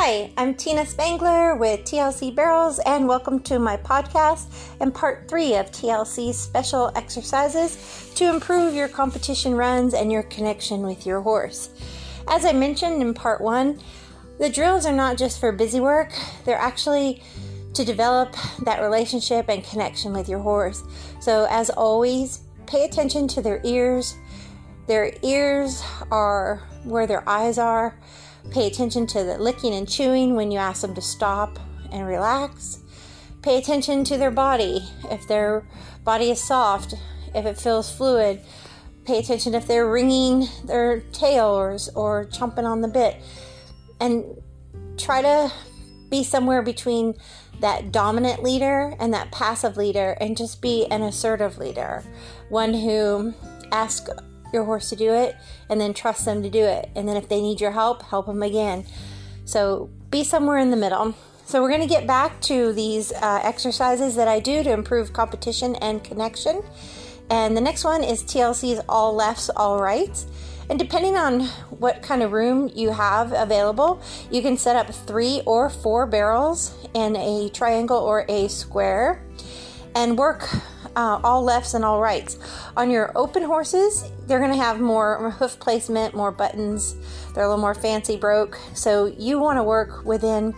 Hi, I'm Tina Spangler with TLC Barrels, and welcome to my podcast and part 3 of TLC's special exercises to improve your competition runs and your connection with your horse. As I mentioned in part 1, the drills are not just for busy work, they're actually to develop that relationship and connection with your horse. So as always, pay attention to their ears. Their ears are where their eyes are. Pay attention to the licking and chewing when you ask them to stop and relax. Pay attention to their body. If their body is soft, if it feels fluid, pay attention if they're wringing their tails or chomping on the bit. And try to be somewhere between that dominant leader and that passive leader, and just be an assertive leader. One who asks your horse to do it, and then trust them to do it, and then if they need your help them again. So be somewhere in the middle. So we're going to get back to these exercises that I do to improve competition and connection, and the next one is TLC's all lefts, all rights. And depending on what kind of room you have available, you can set up 3 or 4 barrels in a triangle or a square and work all lefts and all rights. On your open horses, they're going to have more hoof placement, more buttons. They're a little more fancy broke. So you want to work within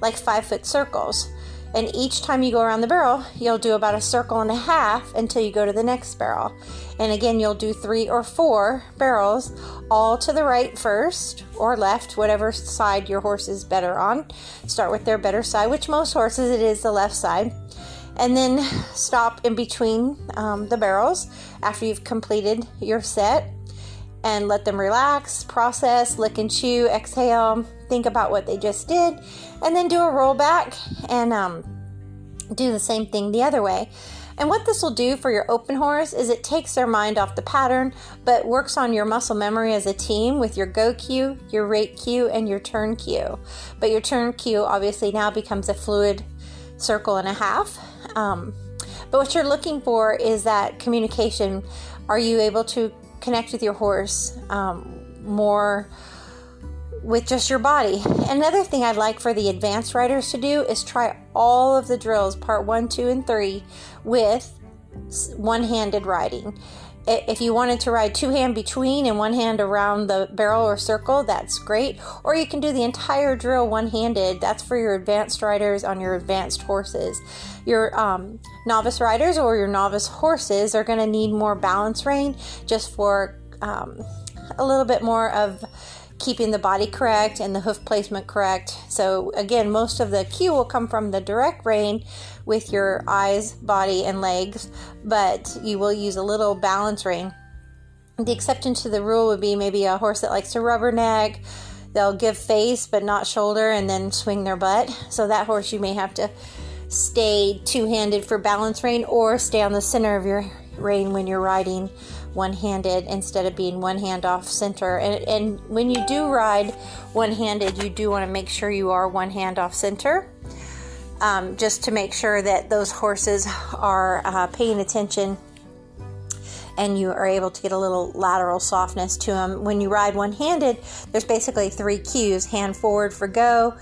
like 5-foot circles. And each time you go around the barrel, you'll do about a circle and a half until you go to the next barrel. And again, you'll do 3 or 4 barrels, all to the right first or left, whatever side your horse is better on. Start with their better side, which most horses it is the left side. And then stop in between the barrels after you've completed your set, and let them relax, process, lick and chew, exhale, think about what they just did, and then do a roll back and do the same thing the other way. And what this will do for your open horse is it takes their mind off the pattern, but works on your muscle memory as a team with your go cue, your rate cue, and your turn cue. But your turn cue obviously now becomes a fluid circle and a half. But what you're looking for is that communication. Are you able to connect with your horse more with just your body? Another thing I'd like for the advanced riders to do is try all of the drills, part 1, 2, and 3, with one-handed riding. If you wanted to ride 2 hand between and 1 hand around the barrel or circle, that's great. Or you can do the entire drill one-handed. That's for your advanced riders on your advanced horses. Your novice riders or your novice horses are going to need more balance rein, just for a little bit more of keeping the body correct and the hoof placement correct. So again, most of the cue will come from the direct rein with your eyes, body, and legs, but you will use a little balance rein. The exception to the rule would be maybe a horse that likes to rubberneck. They'll give face but not shoulder and then swing their butt. So that horse you may have to stay 2-handed for balance rein, or stay on the center of your rein when you're riding one-handed instead of being 1 hand off center. And when you do ride one-handed, you do want to make sure you are 1 hand off center, just to make sure that those horses are paying attention and you are able to get a little lateral softness to them. When you ride one-handed, there's basically 3 cues: hand forward for go,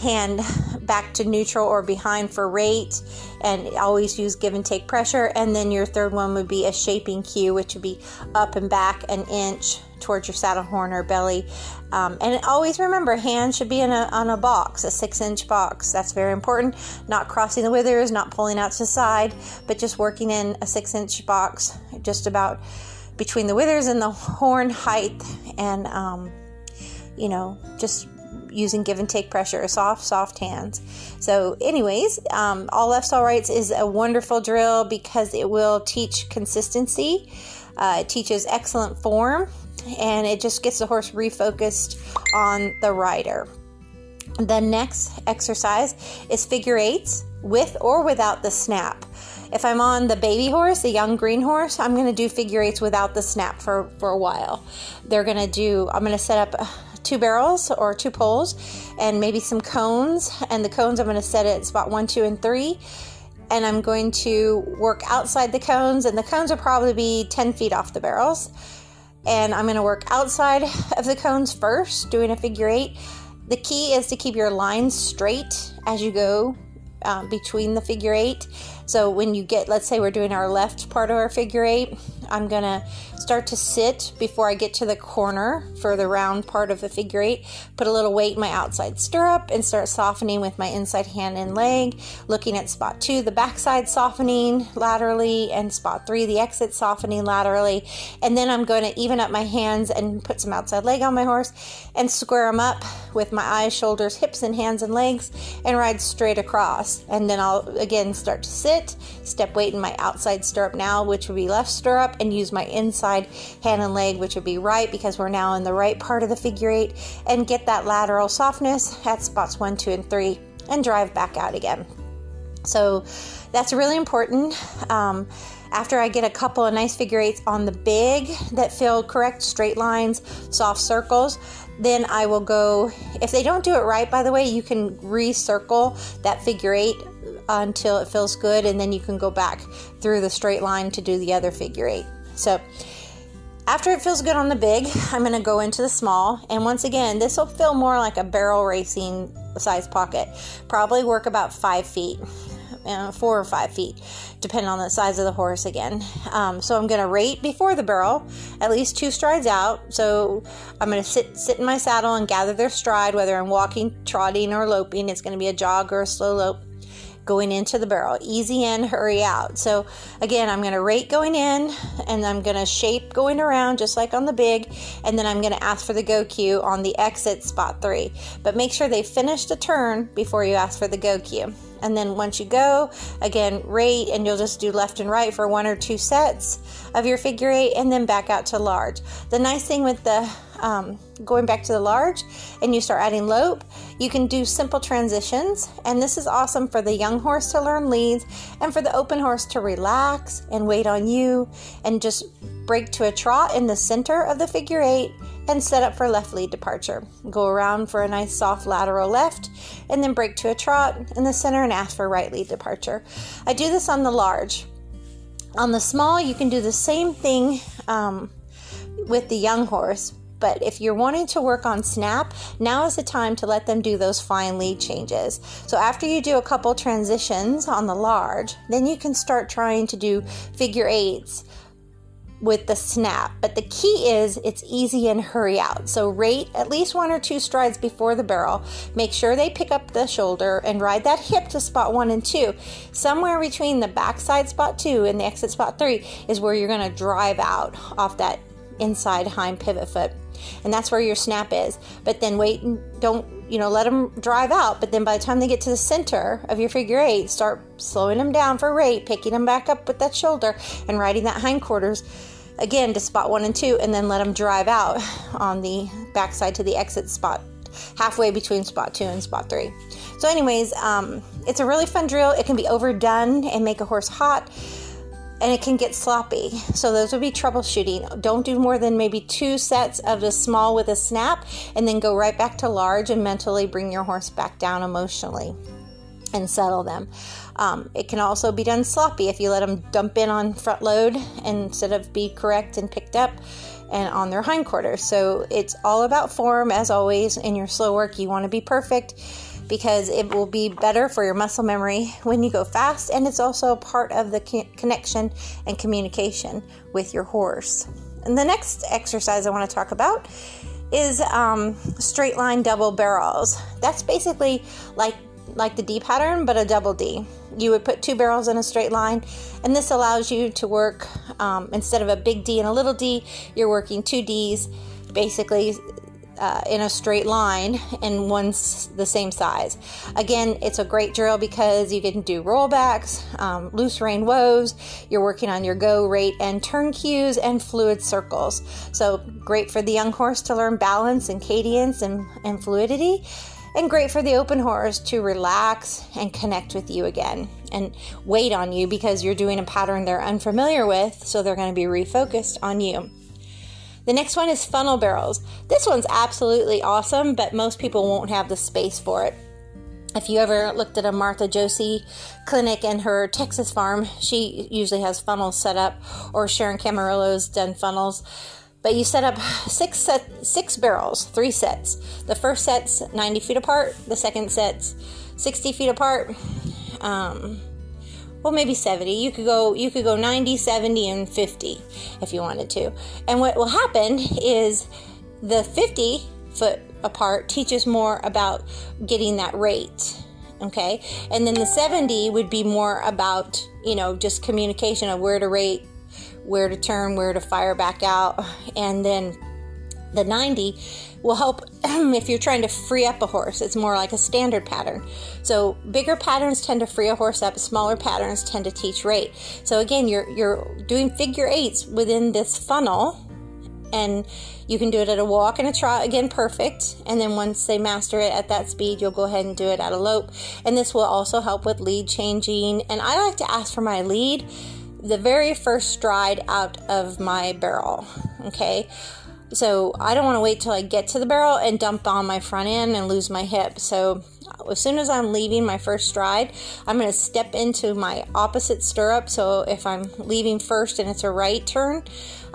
hand back to neutral or behind for rate, and always use give and take pressure. And then your third one would be a shaping cue, which would be up and back an inch towards your saddle horn or belly. And always remember, hand should be in on a box, a 6-inch box. That's very important. Not crossing the withers, not pulling out to the side, but just working in a 6-inch box, just about between the withers and the horn height. And just using give and take pressure, soft hands. So anyways, all lefts, all rights is a wonderful drill because it will teach consistency. It teaches excellent form, and it just gets the horse refocused on the rider. The next exercise is figure eights with or without the snap. If I'm on the baby horse, the young green horse, I'm going to do figure eights without the snap for a while. I'm going to set up 2 barrels or 2 poles and maybe some cones, and the cones I'm going to set at spot 1, 2, and 3, and I'm going to work outside the cones, and the cones will probably be 10 feet off the barrels, and I'm going to work outside of the cones first doing a figure 8, The key is to keep your lines straight as you go between the figure eight. So when you get, let's say we're doing our left part of our figure eight, I'm going to start to sit before I get to the corner for the round part of the figure eight, put a little weight in my outside stirrup and start softening with my inside hand and leg, looking at spot 2, the backside softening laterally, and spot 3, the exit softening laterally. And then I'm going to even up my hands and put some outside leg on my horse and square them up with my eyes, shoulders, hips, and hands and legs, and ride straight across. And then I'll again start to sit, step weight in my outside stirrup now, which would be left stirrup, and use my inside hand and leg, which would be right, because we're now in the right part of the figure eight, and get that lateral softness at spots 1, 2, and 3, and drive back out again. So that's really important. After I get a couple of nice figure eights on the big that feel correct, straight lines, soft circles, then I will go, if they don't do it right, by the way, you can recircle that figure eight until it feels good, and then you can go back through the straight line to do the other figure eight. So after it feels good on the big, I'm going to go into the small, and once again, this will feel more like a barrel racing size pocket. Probably work about 5 feet, 4 or 5 feet, depending on the size of the horse again. So I'm going to rate before the barrel, at least 2 strides out. So I'm going to sit in my saddle and gather their stride, whether I'm walking, trotting, or loping. It's going to be a jog or a slow lope. Going into the barrel, easy in, hurry out. So again, I'm going to rate going in, and I'm going to shape going around just like on the big, and then I'm going to ask for the go cue on the exit spot 3. But make sure they finish the turn before you ask for the go cue. And then once you go, again, rate, and you'll just do left and right for 1 or 2 sets of your figure eight, and then back out to large. The nice thing with the going back to the large, and you start adding lope, you can do simple transitions, and this is awesome for the young horse to learn leads, and for the open horse to relax and wait on you, and just break to a trot in the center of the figure eight and set up for left lead departure. Go around for a nice soft lateral left, and then break to a trot in the center and ask for right lead departure. I do this on the large. On the small, you can do the same thing with the young horse. But if you're wanting to work on snap, now is the time to let them do those fine lead changes. So after you do a couple transitions on the large, then you can start trying to do figure eights with the snap. But the key is it's easy and hurry out. So rate at least 1 or 2 strides before the barrel. Make sure they pick up the shoulder and ride that hip to spot 1 and 2. Somewhere between the backside spot 2 and the exit spot 3 is where you're going to drive out off that inside hind pivot foot. And that's where your snap is. But then wait and don't, let them drive out. But then by the time they get to the center of your figure eight, start slowing them down for rate, picking them back up with that shoulder and riding that hindquarters again to spot 1 and 2, and then let them drive out on the backside to the exit spot, halfway between spot 2 and spot 3. So anyways, it's a really fun drill. It can be overdone and make a horse hot. And it can get sloppy. So those would be troubleshooting. Don't do more than maybe 2 sets of the small with a snap, and then go right back to large and mentally bring your horse back down emotionally and settle them. It can also be done sloppy if you let them dump in on front load instead of be correct and picked up and on their hindquarters. So it's all about form, as always. In your slow work, you want to be perfect, because it will be better for your muscle memory when you go fast, and it's also a part of the connection and communication with your horse. And the next exercise I want to talk about is straight line double barrels. That's basically like the D pattern, but a double D. You would put 2 barrels in a straight line, and this allows you to work, instead of a big D and a little D, you're working 2 Ds basically in a straight line, and one's the same size. Again, it's a great drill because you can do rollbacks, loose rein woes, you're working on your go, rate, and turn cues, and fluid circles. So great for the young horse to learn balance and cadence and fluidity, and great for the open horse to relax and connect with you again and wait on you, because you're doing a pattern they're unfamiliar with, so they're going to be refocused on you. The next one is funnel barrels. This one's absolutely awesome, but most people won't have the space for it. If you ever looked at a Martha Josey clinic and her Texas farm, she usually has funnels set up, or Sharon Camarillo's done funnels. But you set up six barrels, 3 sets. The first set's 90 feet apart. The second set's 60 feet apart. Well, maybe 70. You could go 90, 70, and 50 if you wanted to. And what will happen is the 50 foot apart teaches more about getting that rate. Okay. And then the 70 would be more about, just communication of where to rate, where to turn, where to fire back out. And then the 90 will help if you're trying to free up a horse. It's more like a standard pattern. So bigger patterns tend to free a horse up. Smaller patterns tend to teach rate. So again, you're doing figure eights within this funnel, and you can do it at a walk and a trot. Again, perfect. And then once they master it at that speed, you'll go ahead and do it at a lope. And this will also help with lead changing. And I like to ask for my lead the very first stride out of my barrel. Okay. So I don't want to wait till I get to the barrel and dump on my front end and lose my hip. So as soon as I'm leaving my first stride, I'm going to step into my opposite stirrup. So if I'm leaving first and it's a right turn,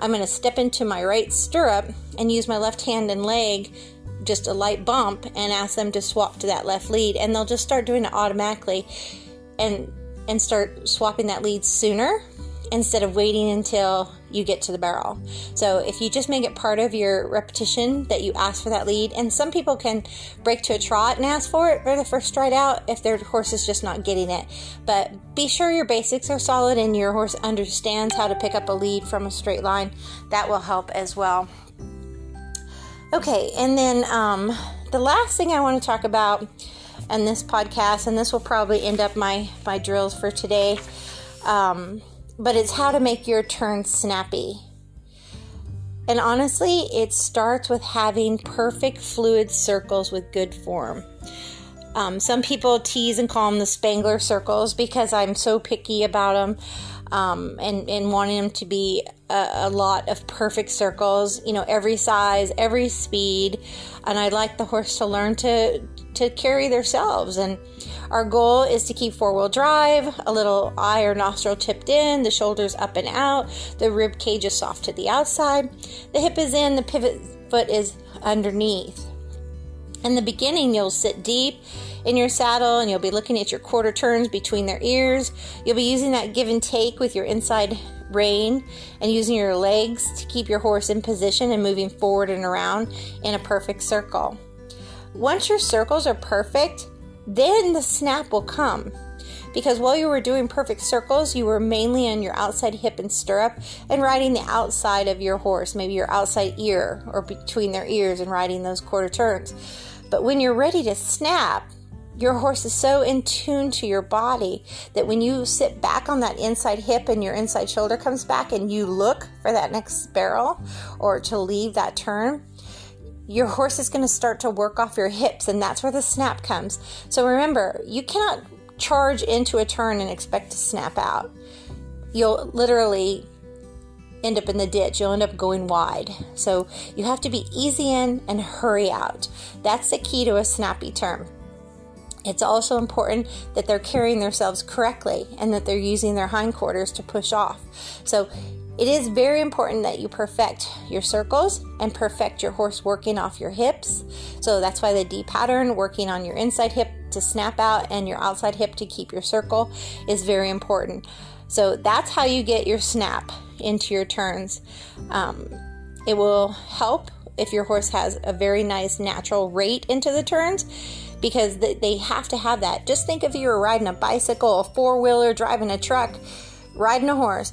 I'm going to step into my right stirrup and use my left hand and leg, just a light bump, and ask them to swap to that left lead. And they'll just start doing it automatically and start swapping that lead sooner, instead of waiting until you get to the barrel. So if you just make it part of your repetition that you ask for that lead, and some people can break to a trot and ask for it, or the first stride out if their horse is just not getting it. But be sure your basics are solid and your horse understands how to pick up a lead from a straight line. That will help as well. Okay, and then the last thing I want to talk about in this podcast, and this will probably end up my drills for today, but it's how to make your turn snappy. And honestly, it starts with having perfect fluid circles with good form. Some people tease and call them the Spangler circles because I'm so picky about them, and wanting them to be a lot of perfect circles, every size, every speed. And I'd like the horse to learn to carry themselves. And our goal is to keep four-wheel drive, a little eye or nostril tipped in, the shoulders up and out, the rib cage is soft to the outside, the hip is in, the pivot foot is underneath. In the beginning, you'll sit deep in your saddle and you'll be looking at your quarter turns between their ears. You'll be using that give and take with your inside rein and using your legs to keep your horse in position and moving forward and around in a perfect circle. Once your circles are perfect, then the snap will come, because while you were doing perfect circles, you were mainly on your outside hip and stirrup and riding the outside of your horse, maybe your outside ear or between their ears, and riding those quarter turns. But when you're ready to snap, your horse is so in tune to your body that when you sit back on that inside hip and your inside shoulder comes back and you look for that next barrel or to leave that turn, your horse is going to start to work off your hips, and that's where the snap comes. So remember, you cannot charge into a turn and expect to snap out. You'll literally end up in the ditch. You'll end up going wide. So you have to be easy in and hurry out. That's the key to a snappy turn. It's also important that they're carrying themselves correctly and that they're using their hindquarters to push off. So it is very important that you perfect your circles and perfect your horse working off your hips. So that's why the D pattern, working on your inside hip to snap out and your outside hip to keep your circle, is very important. So that's how you get your snap into your turns. It will help if your horse has a very nice natural rate into the turns, because they have to have that. Just think if you were riding a bicycle, a four-wheeler, driving a truck, riding a horse.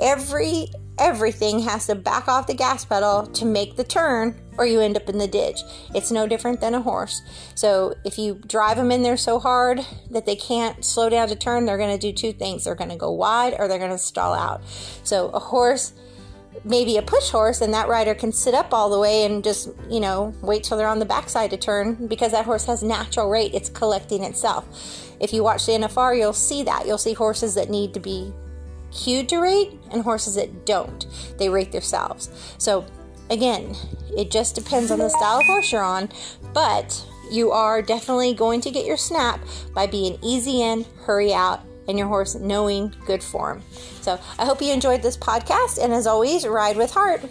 Everything has to back off the gas pedal to make the turn, or you end up in the ditch. It's no different than a horse. So if you drive them in there so hard that they can't slow down to turn, they're going to do two things. They're going to go wide or they're going to stall out. So a horse, maybe a push horse, and that rider can sit up all the way and just, wait till they're on the backside to turn, because that horse has natural rate. It's collecting itself. If you watch the NFR, you'll see that. You'll see horses that need to be cued to rate and horses that don't. They rate themselves. So again, it just depends on the style of horse you're on, but you are definitely going to get your snap by being easy in, hurry out, and your horse knowing good form. So I hope you enjoyed this podcast, and as always, ride with heart.